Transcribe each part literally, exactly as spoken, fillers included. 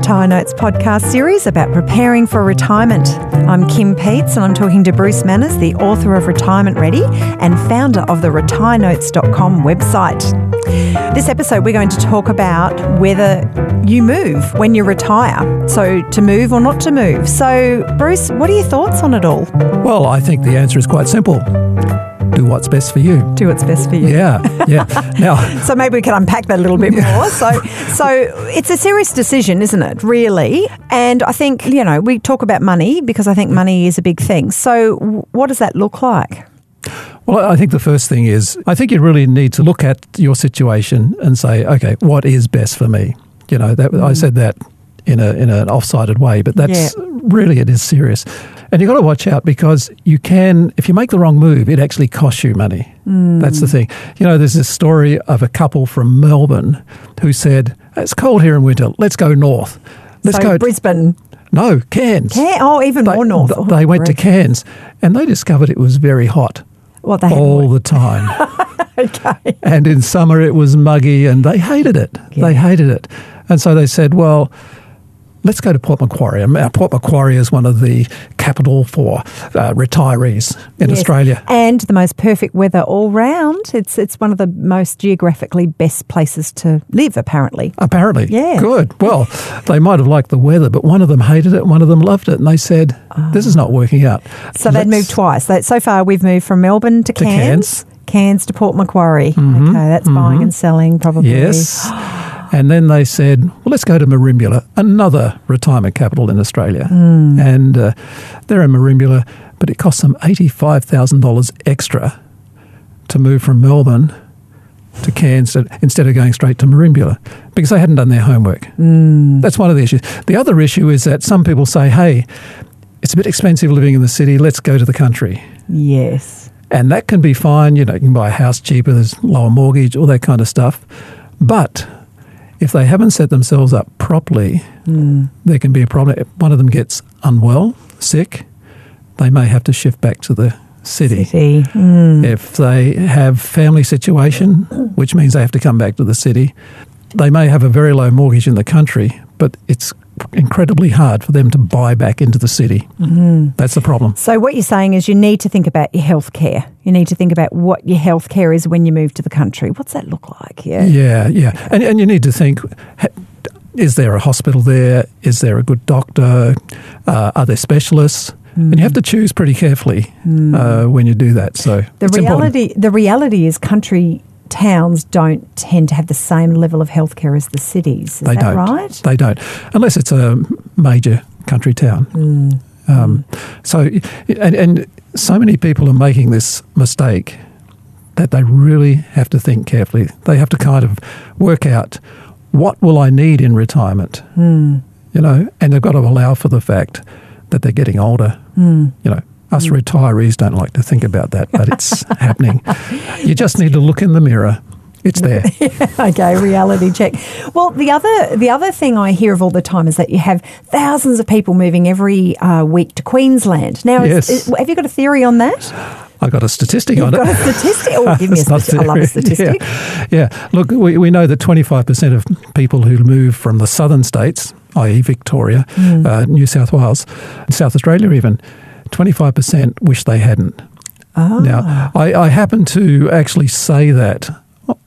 Retire Notes podcast series about preparing for retirement. I'm Kim Peets and I'm talking to Bruce Manners, the author of Retirement Ready and founder of the Retire Notes dot com website. This episode we're going to talk about whether you move when you retire, so to move or not to move. So Bruce, what are your thoughts on it all? Well, I think the answer is quite simple. Do what's best for you. Do what's best for you. Yeah, yeah. Now, so maybe we can unpack that a little bit more. So, so it's a serious decision, isn't it, really? And I think, you know, we talk about money because I think money is a big thing. So what does that look like? Well, I think the first thing is, I think you really need to look at your situation and say, okay, what is best for me? You know, that mm. I said that in a in an off-sided way, but that's yeah. really, it is serious. And you've got to watch out because you can, if you make the wrong move, it actually costs you money. Mm. That's the thing. You know, there's this story of a couple from Melbourne who said, it's cold here in winter, let's go north. Let's so go Brisbane. T- no, Cairns. Cairns. Oh, even they, more north. Oh, they went great. to Cairns and they discovered it was very hot well, they all the time. Okay. And in summer it was muggy and they hated it. Yeah. They hated it. And so they said, well, let's go to Port Macquarie. Port Macquarie is one of the capital for uh, retirees in yes. Australia. And the most perfect weather all round. It's it's one of the most geographically best places to live, apparently. Apparently. Yeah. Good. Well, they might have liked the weather, but one of them hated it, one of them loved it. And they said, this is not working out. So Let's, they'd moved twice. So far we've moved from Melbourne to, to Cairns. Cairns. Cairns to Port Macquarie. Mm-hmm. Okay, that's mm-hmm. buying and selling probably. Yes. And then they said, well, let's go to Merimbula, another retirement capital in Australia. Mm. And uh, they're in Merimbula, but it cost them eighty-five thousand dollars extra to move from Melbourne to Cairns instead of going straight to Merimbula because they hadn't done their homework. Mm. That's one of the issues. The other issue is that some people say, hey, it's a bit expensive living in the city, let's go to the country. Yes. And that can be fine. You know, you can buy a house cheaper, there's lower mortgage, all that kind of stuff. But if they haven't set themselves up properly, mm. there can be a problem. If one of them gets unwell, sick, they may have to shift back to the city. city. Mm. If they have family situation, which means they have to come back to the city, they may have a very low mortgage in the country, but it's incredibly hard for them to buy back into the city. Mm-hmm. That's the problem. So what you're saying is you need to think about your health care. You need to think about what your health care is when you move to the country. What's that look like? Yeah, yeah. yeah. And, and you need to think, is there a hospital there? Is there a good doctor? Uh, are there specialists? Mm. And you have to choose pretty carefully mm. uh, when you do that. So the reality, important. the reality is country towns don't tend to have the same level of healthcare as the cities. Is they that don't. right? They don't, unless it's a major country town. Mm. Um, so, and, and so many people are making this mistake that they really have to think carefully. They have to kind of work out, what will I need in retirement? Mm. You know, and they've got to allow for the fact that they're getting older. Mm. You know, us retirees don't like to think about that, but it's happening. You just need to look in the mirror. It's there. Okay, reality check. Well, the other the other thing I hear of all the time is that you have thousands of people moving every uh, week to Queensland. Now, yes. is, is, have you got a theory on that? I've got a statistic You've on got it. Got a statistic? Oh, give me a statistic. I love a statistic. Yeah, yeah. Look, we, we know that twenty-five percent of people who move from the southern states, that is. Victoria, mm. uh, New South Wales, South Australia even, twenty-five percent wish they hadn't. Ah. Now, I, I happen to actually say that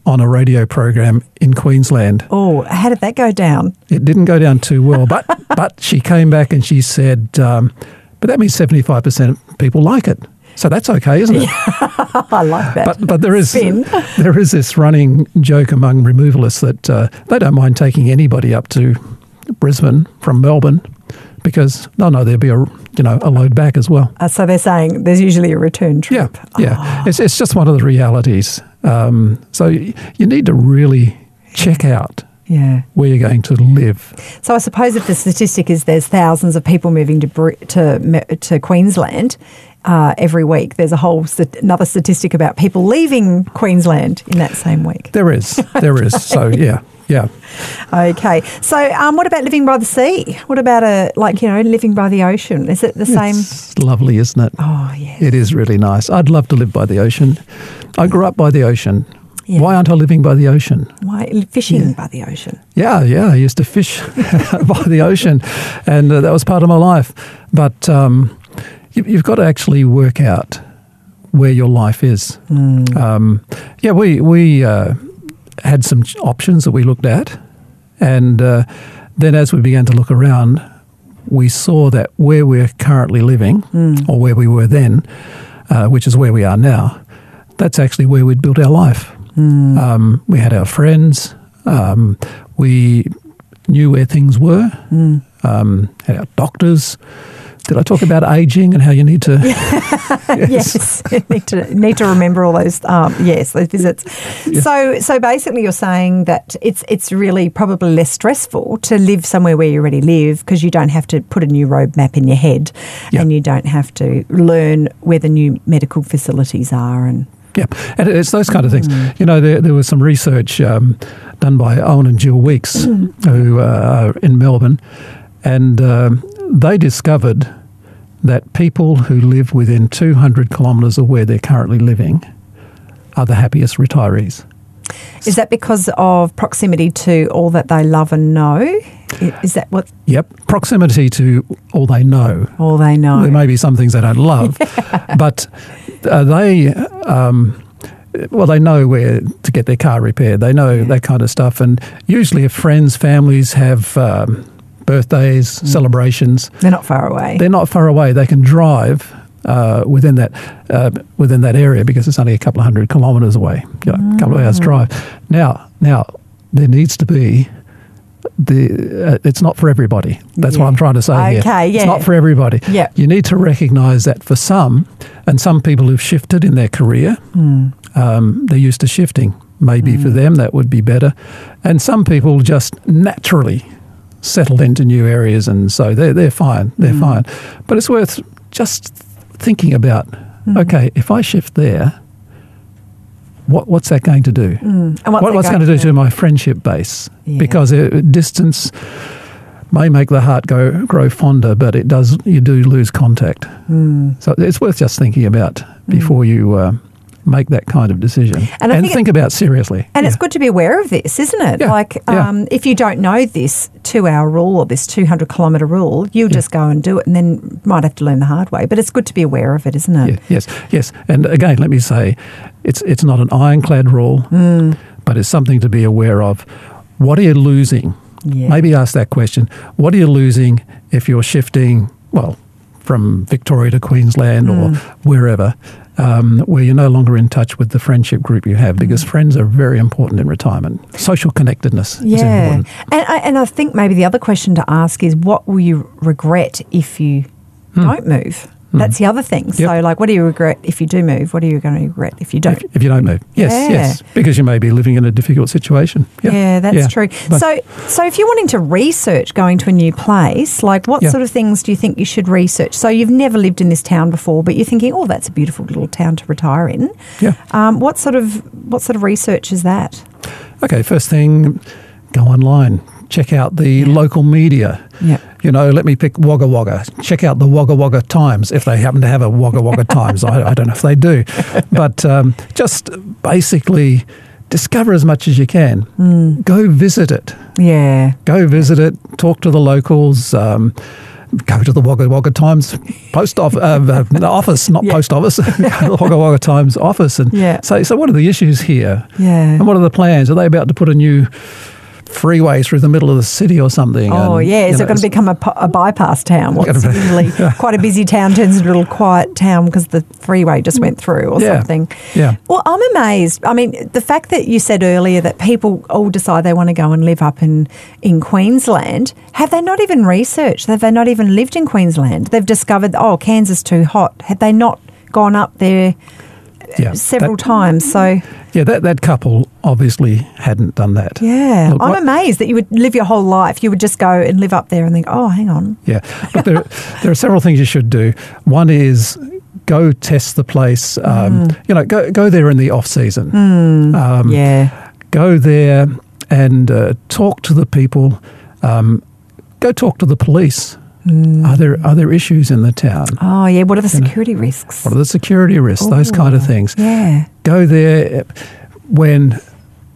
on a radio program in Queensland. Oh, how did that go down? It didn't go down too well, but but she came back and she said, um, but that means seventy-five percent of people like it. So that's okay, isn't it? I like that. But, but there is there is this running joke among removalists that uh, they don't mind taking anybody up to Brisbane from Melbourne, because they'll know there'll be a you know a load back as well. Uh, so they're saying there's usually a return trip. Yeah, yeah. Oh. It's it's just one of the realities. Um, so you need to really check out yeah. where you're going to live. So I suppose if the statistic is there's thousands of people moving to to to Queensland uh, every week, there's a whole another statistic about people leaving Queensland in that same week. There is, there okay. is. So yeah. Yeah. Okay. So, um, what about living by the sea? What about a like you know living by the ocean? Is it the same? It's lovely, isn't it? Oh yeah. It is really nice. I'd love to live by the ocean. I grew up by the ocean. Yeah. Why aren't I living by the ocean? Why fishing yeah. by the ocean? Yeah, yeah. I used to fish by the ocean, and uh, that was part of my life. But um, you, you've got to actually work out where your life is. Mm. Um, yeah, we we uh, had some options that we looked at, and uh, then as we began to look around, we saw that where we're currently living, mm. or where we were then, uh, which is where we are now, that's actually where we'd built our life. Mm. Um, we had our friends. Um, we knew where things were. Mm. Um, had our doctors. Did I talk about aging and how you need to? yes, yes. You need to need to remember all those. Um, yes, those visits. Yeah. So, so basically, you're saying that it's it's really probably less stressful to live somewhere where you already live because you don't have to put a new roadmap in your head, yeah. and you don't have to learn where the new medical facilities are and. Yeah, and it's those kind of things. Mm. You know, there, there was some research um, done by Owen and Jill Weeks, mm. who uh, are in Melbourne, and um, they discovered that people who live within two hundred kilometres of where they're currently living are the happiest retirees. Is that because of proximity to all that they love and know? Is that what? Yep, proximity to all they know. All they know. There may be some things they don't love, yeah. but uh, they, um, well, they know where to get their car repaired. They know yeah. that kind of stuff. And usually if friends, families have um, birthdays, mm. celebrations. They're not far away. They're not far away. They can drive Uh, within that uh, within that area because it's only a couple of hundred kilometres away, you know, mm. a couple of hours drive. Now, now there needs to be the. Uh, it's not for everybody. That's yeah. what I'm trying to say okay, here. Okay, yeah, it's not for everybody. Yeah, you need to recognise that for some, and some people who've shifted in their career, mm. um, they're used to shifting. Maybe mm. for them that would be better, and some people just naturally settled into new areas, and so they're they're fine. They're mm. fine, but it's worth just thinking about, mm. okay, if I shift there, what what's that going to do? Mm. And what's what, what's going, going to do to my friendship base? Yeah. Because it, distance may make the heart go grow fonder, but it does. You do lose contact. Mm. So it's worth just thinking about mm. before you uh, make that kind of decision. And, and think, think it, about seriously. And yeah. it's good to be aware of this, isn't it? Yeah. Like um, yeah. if you don't know this two-hour rule or this two hundred kilometre rule, you'll yeah. just go and do it and then might have to learn the hard way. But it's good to be aware of it, isn't it? Yeah. Yes, yes. And again, let me say, it's it's not an ironclad rule, mm. but it's something to be aware of. What are you losing? Yeah. Maybe ask that question. What are you losing if you're shifting, well, from Victoria to Queensland mm. or wherever, Um, where you're no longer in touch with the friendship group you have, because mm. friends are very important in retirement. Social connectedness yeah. is important. And I, and I think maybe the other question to ask is, what will you regret if you mm. don't move? Mm. That's the other thing. Yep. So, like, what do you regret if you do move? What are you going to regret if you don't? If, if you don't move. Yes, yeah. yes. Because you may be living in a difficult situation. Yep. Yeah, that's yeah. true. But so, so if you're wanting to research going to a new place, like what yep. sort of things do you think you should research? So you've never lived in this town before, but you're thinking, oh, that's a beautiful little town to retire in. Yeah. Um, what sort of what sort of research is that? Okay, first thing, go online. Check out the yeah. local media. Yeah. You know, let me pick Wagga Wagga. Check out the Wagga Wagga Times, if they happen to have a Wagga Wagga Times. I, I don't know if they do. But um, just basically discover as much as you can. Mm. Go visit it. Yeah. Go visit it. Talk to the locals. Um, go to the Wagga Wagga Times post office, uh, uh, office not yeah. post office, the Wagga Wagga Times office and yeah. say, so what are the issues here? Yeah. And what are the plans? Are they about to put a new freeway through the middle of the city or something? Oh, and, yeah. Is it going to become a, a bypass town? What's usually quite a busy town turns into a little quiet town because the freeway just went through or yeah. something. Yeah. Well, I'm amazed. I mean, the fact that you said earlier that people all decide they want to go and live up in, in Queensland, have they not even researched? Have they not even lived in Queensland? They've discovered, oh, Kansas too hot. Had they not gone up there yeah, several that, times? So yeah, that, that couple obviously hadn't done that. Yeah, look, I'm what, amazed that you would live your whole life. You would just go and live up there and think, oh, hang on. Yeah, look, there, there are several things you should do. One is go test the place. Um, mm. You know, go go there in the off season. Mm, um, yeah, go there and uh, talk to the people. Um, go talk to the police. Mm. Are there are there issues in the town? Oh, yeah. What are the you security know? risks? What are the security risks? Ooh, those kind of things. Yeah. Go there. when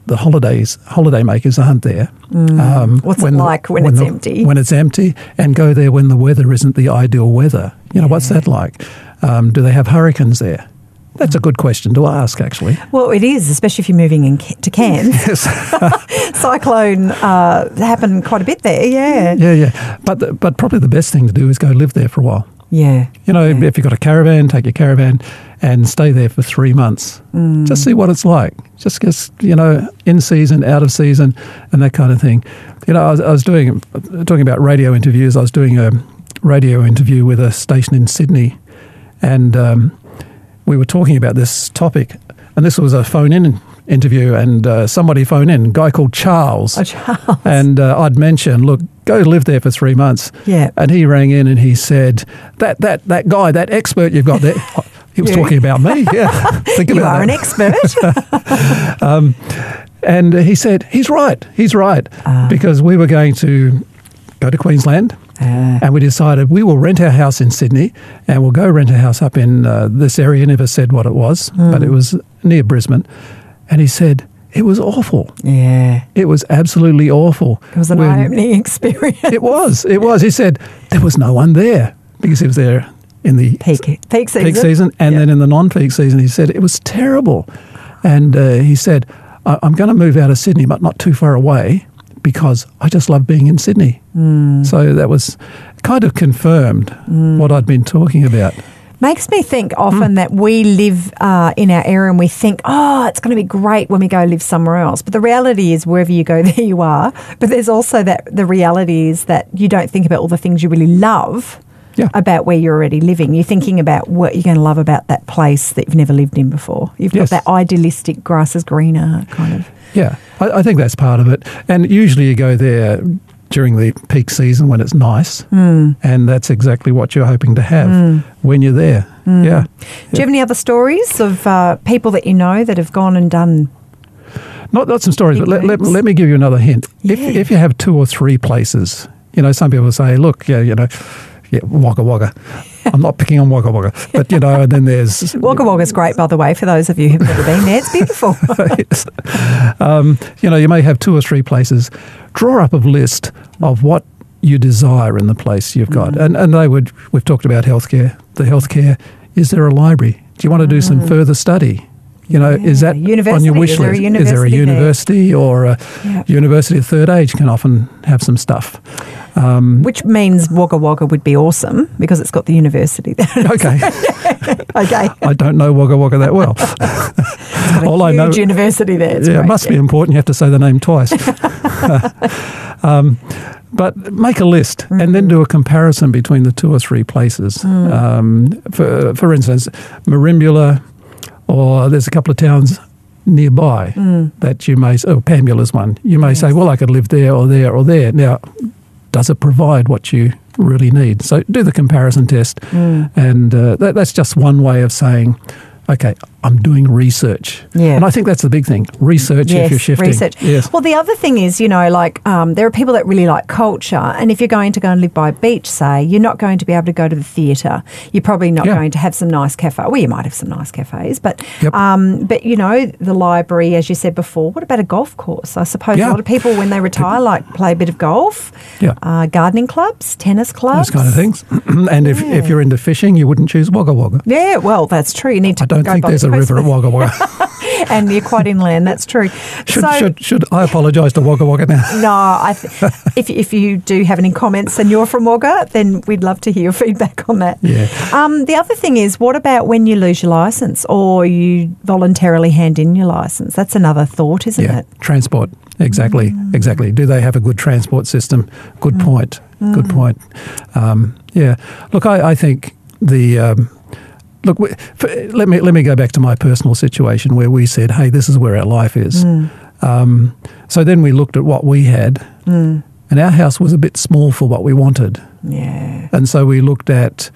the holidays holiday makers aren't there. Mm. Um, what's when it like the, when, when it's the, empty? When it's empty, and go there when the weather isn't the ideal weather. You know, yeah. What's that like? Um, do they have hurricanes there? That's a good question to ask, actually. Well, it is, especially if you're moving into Cairns. Yes. Cyclone uh, happened quite a bit there, yeah. Yeah, yeah. But the, but probably the best thing to do is go live there for a while. Yeah. You know, yeah. If you've got a caravan, take your caravan and stay there for three months. Mm. Just see what it's like. Just, just, you know, in season, out of season, and that kind of thing. You know, I was, I was doing, talking about radio interviews, I was doing a radio interview with a station in Sydney, and um, we were talking about this topic, and this was a phone-in interview, and uh, somebody phoned in, a guy called Charles. Oh, Charles. And uh, I'd mentioned, look, go live there for three months. Yeah. And he rang in and he said, that that that guy, that expert you've got there, he was talking about me. Yeah, think about you are that. An expert. um, and he said, he's right, he's right, uh, because we were going to go to Queensland. Uh, and we decided we will rent our house in Sydney and we'll go rent a house up in uh, this area. He never said what it was, mm. but it was near Brisbane. And he said, it was awful. Yeah. It was absolutely awful. It was an eye-opening experience. It was. It was. He said, there was no one there because he was there in the peak, peak, season. peak season and yep. then in the non-peak season. He said, it was terrible. And uh, he said, I- I'm going to move out of Sydney, but not too far away, because I just love being in Sydney. Mm. So that was kind of confirmed mm. what I'd been talking about. Makes me think often mm. that we live uh, in our area and we think, oh, it's going to be great when we go live somewhere else. But the reality is wherever you go, there you are. But there's also that the reality is that you don't think about all the things you really love yeah. about where you're already living. You're thinking about what you're going to love about that place that you've never lived in before. You've yes. got that idealistic grass is greener kind of. Yeah, I, I think that's part of it. And usually you go there during the peak season when it's nice, mm. and that's exactly what you're hoping to have mm. when you're there. Mm. Yeah. Do you have any other stories of uh, people that you know that have gone and done? Not not some stories, but let, let, let me give you another hint. Yeah. If if you have two or three places, you know, some people say, look, yeah, you know, yeah, Wagga Wagga. I'm not picking on Wagga Wagga, but you know, and then there's... Wagga Wagga's great, by the way, for those of you who've never been there. It's beautiful. Yes. um, you know, you may have two or three places. Draw up a list of what you desire in the place you've got. Mm. And and they would, we've talked about healthcare. The healthcare, is there a library? Do you want to do some further study? You know, yeah. is that university. On your wish list? Is there a university there? Or a yeah. university of third age can often have some stuff. Um, Which means Wagga Wagga would be awesome because it's got the university there. Okay. Okay. I don't know Wagga Wagga that well. It's got a All huge I know, university there. It's yeah, great, it must yeah. be important. You have to say the name twice. um, but make a list mm-hmm. and then do a comparison between the two or three places. Mm. Um, for, for instance, Marimbula... Or there's a couple of towns nearby mm. that you may, oh, Pambula's one. You may yes. say, well, I could live there or there or there. Now, does it provide what you really need? So do the comparison test. Mm. And uh, that, that's just one way of saying, okay, I'm doing research. Yeah. And I think that's the big thing, research yes, if you're shifting. Research. Yes. Well, the other thing is, you know, like um, there are people that really like culture. And if you're going to go and live by a beach, say, you're not going to be able to go to the theatre. You're probably not yeah. going to have some nice cafe. Well, you might have some nice cafes. But, yep. um, but you know, the library, as you said before, what about a golf course? I suppose yeah. a lot of people, when they retire, like play a bit of golf, yeah. uh, gardening clubs, tennis clubs. Those kind of things. And yeah. if, if you're into fishing, you wouldn't choose Wagga Wagga. Yeah, well, that's true. You need to I don't think there's a river at Wagga Wagga. And you're quite inland, that's true. Should so, should, should I apologise to Wagga Wagga now? No, I th- if, if you do have any comments and you're from Wagga, then we'd love to hear your feedback on that. Yeah. Um, the other thing is, what about when you lose your licence or you voluntarily hand in your licence? That's another thought, isn't yeah. it? Transport, exactly, mm. exactly. Do they have a good transport system? Good mm. point, mm. good point. Um, yeah, look, I, I think the... Um, Look, let me let me go back to my personal situation where we said, hey, this is where our life is. Mm. Um, so then we looked at what we had mm. and our house was a bit small for what we wanted. Yeah. And so we looked at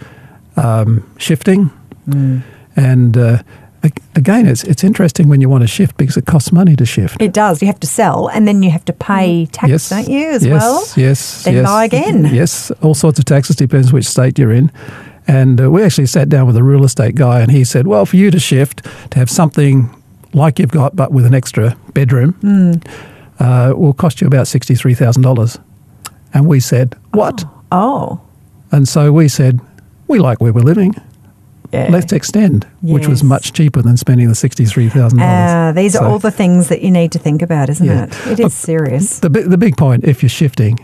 um, shifting mm. and uh, again, it's it's interesting when you want to shift because it costs money to shift. It does. You have to sell and then you have to pay tax, yes. don't you, as yes. well? Yes, yes, Then yes. buy again. Yes, all sorts of taxes, depends which state you're in. And uh, we actually sat down with a real estate guy and he said, well, for you to shift, to have something like you've got, but with an extra bedroom, mm. uh, will cost you about sixty-three thousand dollars. And we said, what? Oh. oh. And so we said, we like where we're living. Yeah. Let's extend, yes. which was much cheaper than spending the sixty-three thousand dollars. Uh, these so, are all the things that you need to think about, isn't yeah. it? It is Look, serious. The, the big point, if you're shifting,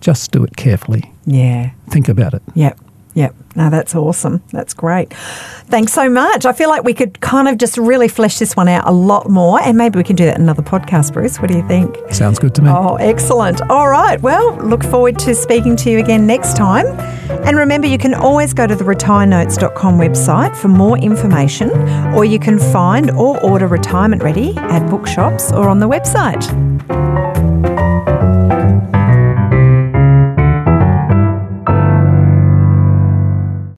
just do it carefully. Yeah. Think about it. Yep. Yep. No, that's awesome. That's great. Thanks so much. I feel like we could kind of just really flesh this one out a lot more, and maybe we can do that in another podcast, Bruce. What do you think? Sounds good to me. Oh, excellent. All right. Well, look forward to speaking to you again next time. And remember, you can always go to the retire notes dot com website for more information, or you can find or order Retirement Ready at bookshops or on the website.